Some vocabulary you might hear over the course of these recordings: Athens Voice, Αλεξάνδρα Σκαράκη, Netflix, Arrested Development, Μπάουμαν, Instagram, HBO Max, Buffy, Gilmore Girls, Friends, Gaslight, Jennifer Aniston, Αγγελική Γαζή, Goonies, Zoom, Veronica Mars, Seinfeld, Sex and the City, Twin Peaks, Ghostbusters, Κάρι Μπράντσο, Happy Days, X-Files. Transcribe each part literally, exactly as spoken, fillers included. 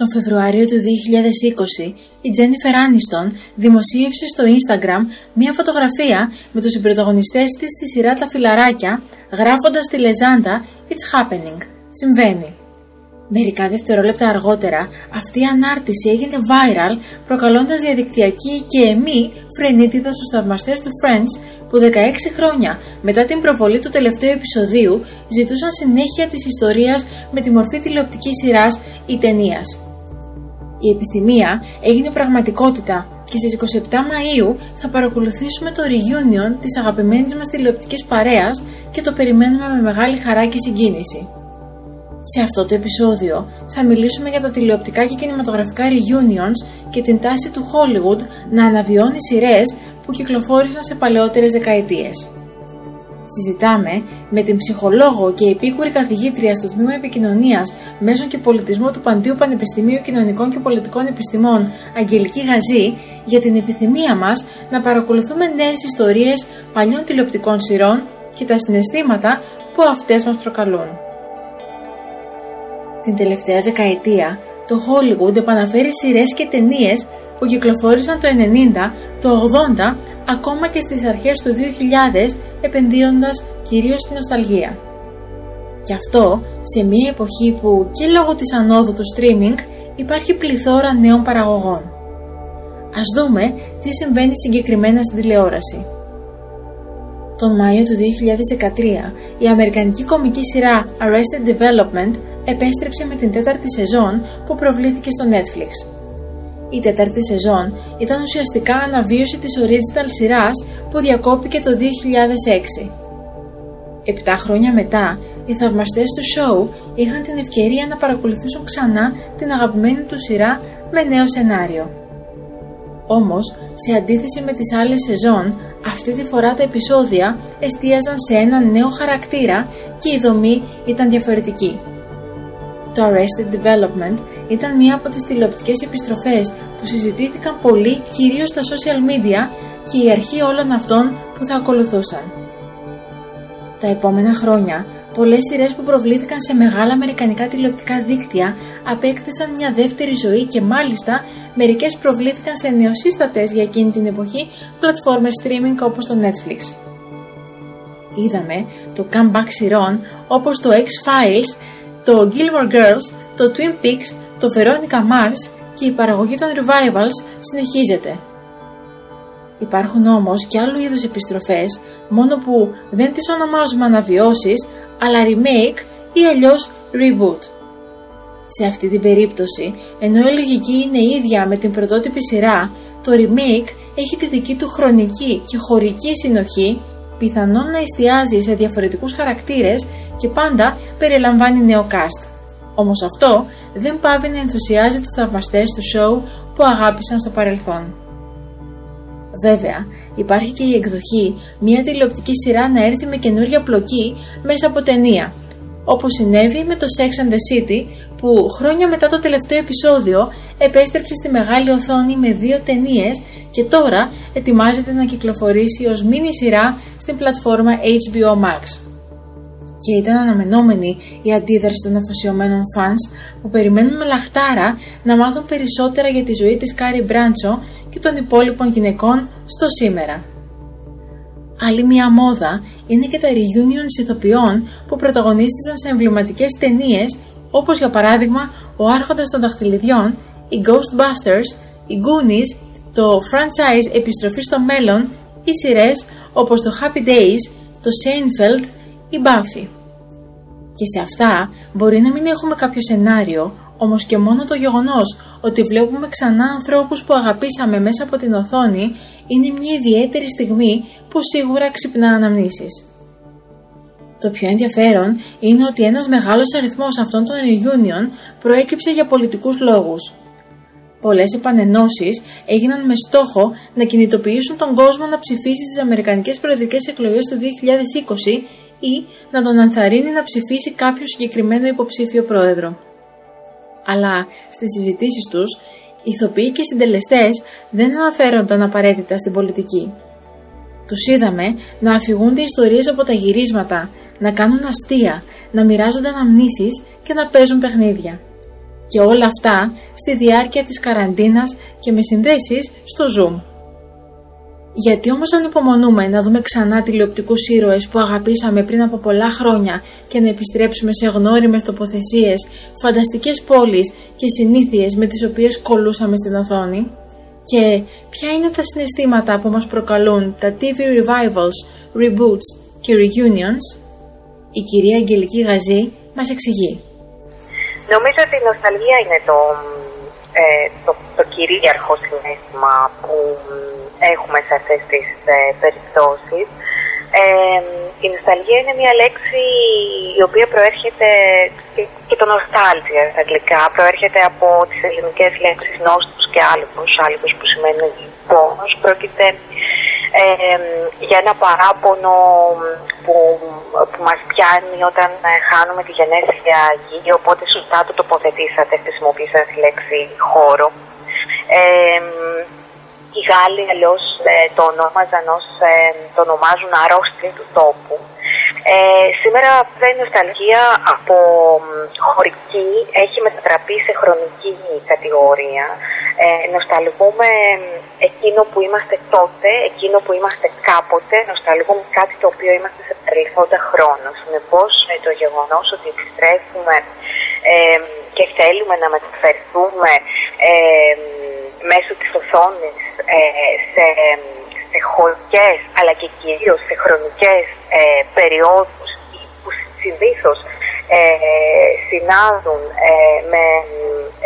Τον Φεβρουάριο του δύο χιλιάδες είκοσι, η Jennifer Aniston δημοσίευσε στο Instagram μία φωτογραφία με τους συμπρωταγωνιστές της στη σειρά «Τα φιλαράκια», γράφοντας τη λεζάντα «It's happening», «Συμβαίνει». Μερικά δευτερόλεπτα αργότερα, αυτή η ανάρτηση έγινε viral, προκαλώντας διαδικτυακή και μη φρενίτιδα στους θαυμαστές του Friends, που δεκαέξι χρόνια μετά την προβολή του τελευταίου επεισοδίου ζητούσαν συνέχεια της ιστορίας με τη μορφή τηλεοπτικής σειράς ή ταινίας. Η επιθυμία έγινε πραγματικότητα και στις είκοσι επτά Μαΐου θα παρακολουθήσουμε το reunion της αγαπημένης μας τηλεοπτικής παρέας και το περιμένουμε με μεγάλη χαρά και συγκίνηση. Σε αυτό το επεισόδιο θα μιλήσουμε για τα τηλεοπτικά και κινηματογραφικά reunions και την τάση του Hollywood να αναβιώνει σειρές που κυκλοφόρησαν σε παλαιότερες δεκαετίες. Συζητάμε με την ψυχολόγο και επίκουρη καθηγήτρια στο Τμήμα Επικοινωνίας, Μέσων και Πολιτισμού του Παντίου Πανεπιστημίου Κοινωνικών και Πολιτικών Επιστημών, Αγγελική Γαζή, για την επιθυμία μας να παρακολουθούμε νέες ιστορίες παλιών τηλεοπτικών σειρών και τα συναισθήματα που αυτές μας προκαλούν. Την τελευταία δεκαετία, το Hollywood επαναφέρει σειρές και ταινίες που κυκλοφόρησαν το ενενήντα, το ογδόντα, ακόμα και στις αρχές του δύο χιλιάδες, επενδύοντας κυρίως στη νοσταλγία. Και αυτό σε μια εποχή που και λόγω της ανόδου του streaming υπάρχει πληθώρα νέων παραγωγών. Ας δούμε τι συμβαίνει συγκεκριμένα στην τηλεόραση. Τον Μάιο του δύο χιλιάδες δεκατρία, η αμερικανική κωμική σειρά Arrested Development επέστρεψε με την τέταρτη σεζόν που προβλήθηκε στο Netflix. Η τέταρτη σεζόν ήταν ουσιαστικά αναβίωση της original σειράς που διακόπηκε το δύο χιλιάδες έξι. Επτά χρόνια μετά, οι θαυμαστές του show είχαν την ευκαιρία να παρακολουθήσουν ξανά την αγαπημένη του σειρά με νέο σενάριο. Όμως, σε αντίθεση με τις άλλες σεζόν, αυτή τη φορά τα επεισόδια εστίαζαν σε έναν νέο χαρακτήρα και η δομή ήταν διαφορετική. Το Arrested Development ήταν μία από τις τηλεοπτικές επιστροφές που συζητήθηκαν πολύ κυρίως στα social media και η αρχή όλων αυτών που θα ακολουθούσαν. Τα επόμενα χρόνια, πολλές σειρές που προβλήθηκαν σε μεγάλα αμερικανικά τηλεοπτικά δίκτυα απέκτησαν μια δεύτερη ζωή και μάλιστα μερικές προβλήθηκαν σε νεοσύστατες για εκείνη την εποχή πλατφόρμες streaming όπως το Netflix. Είδαμε το comeback σειρών όπως το X-Files, το Gilmore Girls, το Twin Peaks, το Veronica Mars και η παραγωγή των revivals συνεχίζεται. Υπάρχουν όμως και άλλου είδους επιστροφές, μόνο που δεν τις ονομάζουμε αναβιώσεις, αλλά remake ή αλλιώς reboot. Σε αυτή την περίπτωση, ενώ η λογική είναι ίδια με την πρωτότυπη σειρά, το remake έχει τη δική του χρονική και χωρική συνοχή, πιθανόν να εστιάζει σε διαφορετικούς χαρακτήρες και πάντα περιλαμβάνει νέο cast. Όμως αυτό δεν πάβει να ενθουσιάζει τους θαυμαστές του show που αγάπησαν στο παρελθόν. Βέβαια, υπάρχει και η εκδοχή μια τηλεοπτική σειρά να έρθει με καινούρια πλοκή μέσα από ταινία, όπως συνέβη με το Sex and the City που χρόνια μετά το τελευταίο επεισόδιο επέστρεψε στη μεγάλη οθόνη με δύο ταινίες και τώρα ετοιμάζεται να κυκλοφορήσει ως μίνι σειρά στην πλατφόρμα H B O Max. Και ήταν αναμενόμενη η αντίδραση των αφοσιωμένων fans που περιμένουν με λαχτάρα να μάθουν περισσότερα για τη ζωή της Κάρι Μπράντσο και των υπόλοιπων γυναικών στο σήμερα. Άλλη μια μόδα είναι και τα reunions ηθοποιών που πρωταγωνίστησαν σε εμβληματικές ταινίες όπως για παράδειγμα ο Άρχοντας των Δαχτυλιδιών, οι Ghostbusters, οι Goonies, το franchise Επιστροφή στο Μέλλον ή σειρές όπως το Happy Days, το Seinfeld ή Buffy. Και σε αυτά μπορεί να μην έχουμε κάποιο σενάριο, όμως και μόνο το γεγονός ότι βλέπουμε ξανά ανθρώπους που αγαπήσαμε μέσα από την οθόνη είναι μια ιδιαίτερη στιγμή που σίγουρα ξυπνά αναμνήσεις. Το πιο ενδιαφέρον είναι ότι ένας μεγάλος αριθμός αυτών των reunion προέκυψε για πολιτικούς λόγους. Πολλές επανενώσεις έγιναν με στόχο να κινητοποιήσουν τον κόσμο να ψηφίσει στις αμερικανικές προεδρικές εκλογές του δύο χιλιάδες είκοσι ή να τον ανθαρρύνει να ψηφίσει κάποιο συγκεκριμένο υποψήφιο πρόεδρο. Αλλά στις συζητήσεις τους, οι ηθοποιοί και συντελεστές δεν αναφέρονταν απαραίτητα στην πολιτική. Τους είδαμε να αφηγούνται ιστορίες από τα γυρίσματα, να κάνουν αστεία, να μοιράζονται αναμνήσεις και να παίζουν παιχνίδια. Και όλα αυτά στη διάρκεια της καραντίνας και με συνδέσεις στο Zoom. Γιατί όμως ανυπομονούμε να δούμε ξανά τηλεοπτικούς ήρωες που αγαπήσαμε πριν από πολλά χρόνια και να επιστρέψουμε σε γνώριμες τοποθεσίες, φανταστικές πόλεις και συνήθειες με τις οποίες κολούσαμε στην οθόνη? Και ποια είναι τα συναισθήματα που μας προκαλούν τα τι βι revivals, reboots και reunions? Η κυρία Αγγελική Γαζή μας εξηγεί. Νομίζω ότι η νοσταλγία είναι το, ε, το, το κυρίαρχο συναίσθημα που έχουμε σε αυτές τις ε, περιπτώσεις. Ε, η νοσταλγία είναι μια λέξη η οποία προέρχεται, και, και το νοστάλτζια στα αγγλικά, προέρχεται από τις ελληνικές λέξεις νόστος και άλυπος, άλυπος που σημαίνει πόνος. Πρόκειται ε, για ένα παράπονο που, που μας πιάνει όταν χάνουμε τη γενέσια γη, οπότε σωστά το τοποθετήσατε, χρησιμοποίησατε τη λέξη χώρο. Ε, Οι Γάλλοι αλλιώς ε, το ονόμαζαν ως, ε, το ονομάζουν αρρώστια του τόπου. Ε, σήμερα αυτή η νοσταλγία από χωρική έχει μετατραπεί σε χρονική κατηγορία. Ε, νοσταλγούμε εκείνο που είμαστε τότε, εκείνο που είμαστε κάποτε, νοσταλγούμε κάτι το οποίο είμαστε σε παρελθόντα χρόνο. Συνεπώς ε, το γεγονός ότι επιστρέφουμε ε, και θέλουμε να μεταφερθούμε ε, μέσω της οθόνης ε, σε, σε χωρικές αλλά και κυρίως σε χρονικές ε, περιόδους που συνήθως ε, συνάδουν ε, με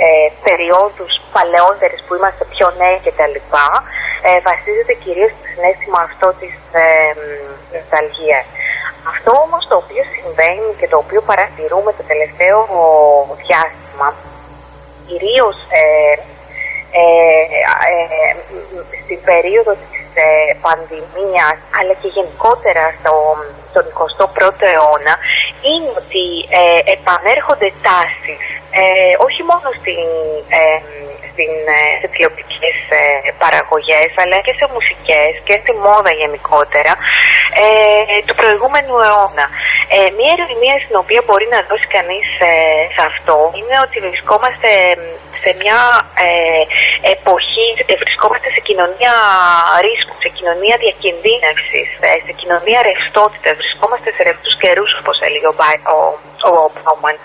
ε, περιόδους παλαιότερες που είμαστε πιο νέοι κτλ. Ε, βασίζεται κυρίως στο συναίσθημα αυτό της ε, νοσταλγίας. Αυτό όμως το οποίο συμβαίνει και το οποίο παρατηρούμε το τελευταίο διάστημα, κυρίως ε, Ε, ε, στην περίοδο της ε, πανδημίας αλλά και γενικότερα στο, στον εικοστό πρώτο αιώνα, είναι ότι ε, επανέρχονται τάσεις ε, όχι μόνο στην, ε, στην, ε, σε τηλεοπτικές ε, παραγωγές αλλά και σε μουσικές και στη μόδα γενικότερα ε, του προηγούμενου αιώνα. Ε, μία ερμηνεία στην οποία μπορεί να δώσει κανείς ε, σε αυτό είναι ότι βρισκόμαστε σε μια ε, εποχή, ε, βρισκόμαστε σε κοινωνία ρίσκου, σε κοινωνία διακινδύνευσης, ε, σε κοινωνία ρευστότητας, βρισκόμαστε σε ρευστούς καιρούς όπως έλεγε ο, ο, ο, ο Μπάουμαν.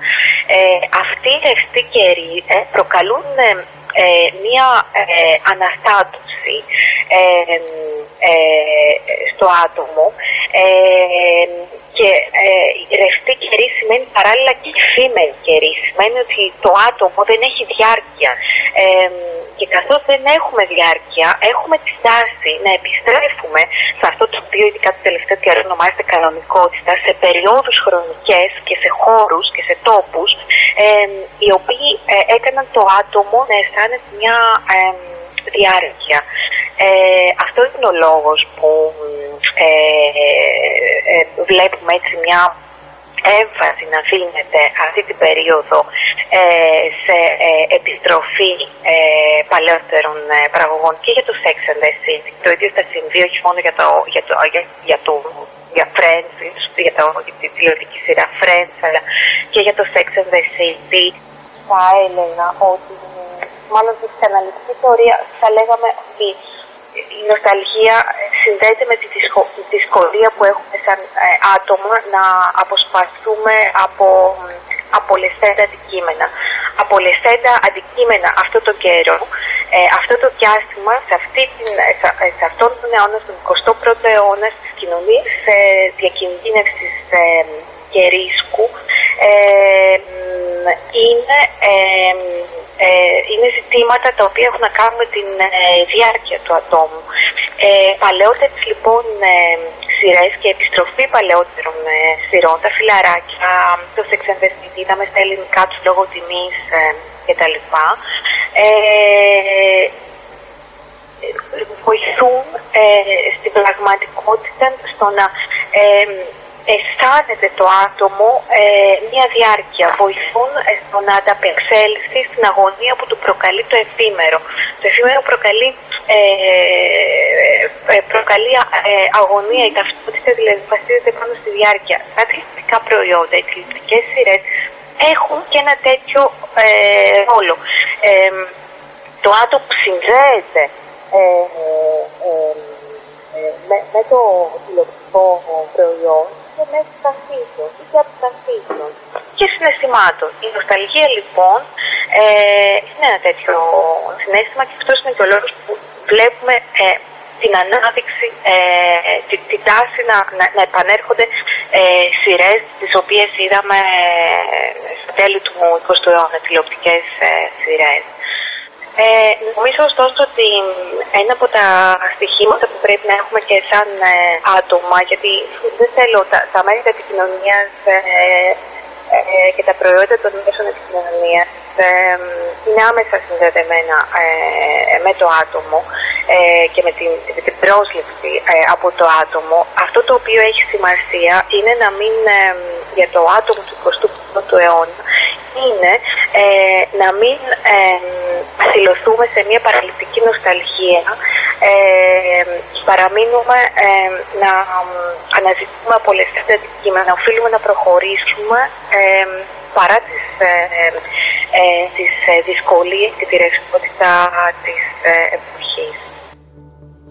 Ε, αυτοί οι ρευστοί καιροί ε, προκαλούν ε, ε, μια ε, αναστάτωση ε, ε, στο άτομο ε, και ε, ρευτή καιρή σημαίνει παράλληλα και εφήμερη καιρή, σημαίνει ότι το άτομο δεν έχει διάρκεια ε, και καθώς δεν έχουμε διάρκεια έχουμε τη στάση να επιστρέφουμε σε αυτό το οποίο ειδικά το τελευταίο καιρό ονομάζεται κανονικότητα, σε περιόδους χρονικές και σε χώρους και σε τόπους ε, οι οποίοι ε, έκαναν το άτομο να αισθάνεται μια ε, διάρκεια. Ε, αυτό είναι ο λόγος που ε, ε, βλέπουμε έτσι μια έμφαση να δίνεται αυτή την περίοδο ε, σε ε, επιστροφή ε, παλαιότερων ε, παραγωγών και για το Sex and the City. Το ίδιο θα συμβεί όχι μόνο για το, για το, για, για το για Friends, για, το, για την τηλεοπτική σειρά Friends, αλλά και για το Sex and the City. Θα έλεγα ότι μάλλον στην ψυχαναλυτική θεωρία θα λέγαμε ότι η νοσταλγία συνδέεται με τη δυσκολία που έχουμε σαν ε, άτομα να αποσπαστούμε από απολεσθέντα αντικείμενα. Απολεσθέντα αντικείμενα αυτό το καιρό, ε, αυτό το διάστημα, σε, αυτή την, σε, σε αυτόν τον αιώνα, στον εικοστό πρώτο αιώνα, στις κοινωνίες ε, διακινδύνευσης ε, και ρίσκου, ε, είναι... Ε, Ε, είναι ζητήματα τα οποία έχουν να κάνουν με την ε, διάρκεια του ατόμου. Ε, παλαιότερες λοιπόν ε, σειρές και επιστροφή παλαιότερων σειρών, τα φιλαράκια, το Sex and the City, είδαμε στα ελληνικά τους λόγω τιμής ε, κτλ. Ε, βοηθούν ε, στην πραγματικότητα στο να ε, αισθάνεται το άτομο ε, μια διάρκεια. Βοηθούν ε, στο να ανταπεξέλθει στην αγωνία που του προκαλεί το εφήμερο. Το εφήμερο προκαλεί, ε, προκαλεί ε, αγωνία. Η ταυτότητα δηλαδή βασίζεται πάνω στη διάρκεια. Τα τηλεοπτικά προϊόντα, οι τηλεοπτικές σειρές έχουν και ένα τέτοιο ε, ρόλο. Ε, το άτομο συνδέεται ε, ε, ε, με, με το τηλεοπτικό προϊόν και μέσω ταυτίσεων ή και από ταυτίσεων και συναισθημάτων. Η νοσταλγία λοιπόν ε, είναι ένα τέτοιο συναίσθημα και αυτός είναι και ο λόγος που βλέπουμε ε, την ανάδειξη, ε, την τη τάση να, να, να επανέρχονται ε, σειρές τις οποίες είδαμε ε, στο τέλη του εικοστού αιώνα, τηλεοπτικές ε, σειρές. Ε, νομίζω ωστόσο ότι ένα από τα στοιχήματα που πρέπει να έχουμε και σαν ε, άτομα, γιατί δεν θέλω τα, τα μέρη της επικοινωνίας ε, ε, και τα προϊόντα των μέσων επικοινωνίας ε, είναι άμεσα συνδεδεμένα ε, με το άτομο ε, και με την, με την πρόσληψη ε, από το άτομο. Αυτό το οποίο έχει σημασία είναι να μην, ε, για το άτομο του εικοστού πρώτου αιώνα, είναι ε, να μην ε, αθυλωθούμε σε μια παραλυτική νοσταλγία ε, παραμείνουμε ε, να αναζητούμε απολεσθέντα αντικείμενα, να οφείλουμε να προχωρήσουμε ε, παρά τις, ε, ε, τις δυσκολίες και τη ρευστότητα της ε, εποχής.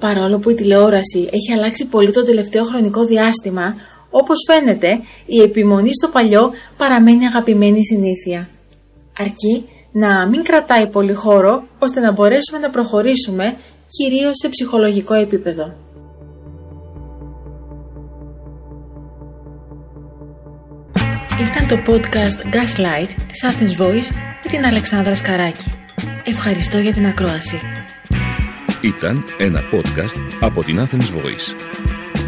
Παρόλο που η τηλεόραση έχει αλλάξει πολύ το τελευταίο χρονικό διάστημα, όπως φαίνεται, η επιμονή στο παλιό παραμένει αγαπημένη συνήθεια. Αρκεί να μην κρατάει πολύ χώρο, ώστε να μπορέσουμε να προχωρήσουμε, κυρίως σε ψυχολογικό επίπεδο. Ήταν το podcast Gaslight της Athens Voice με την Αλεξάνδρα Σκαράκη. Ευχαριστώ για την ακρόαση. Ήταν ένα podcast από την Athens Voice.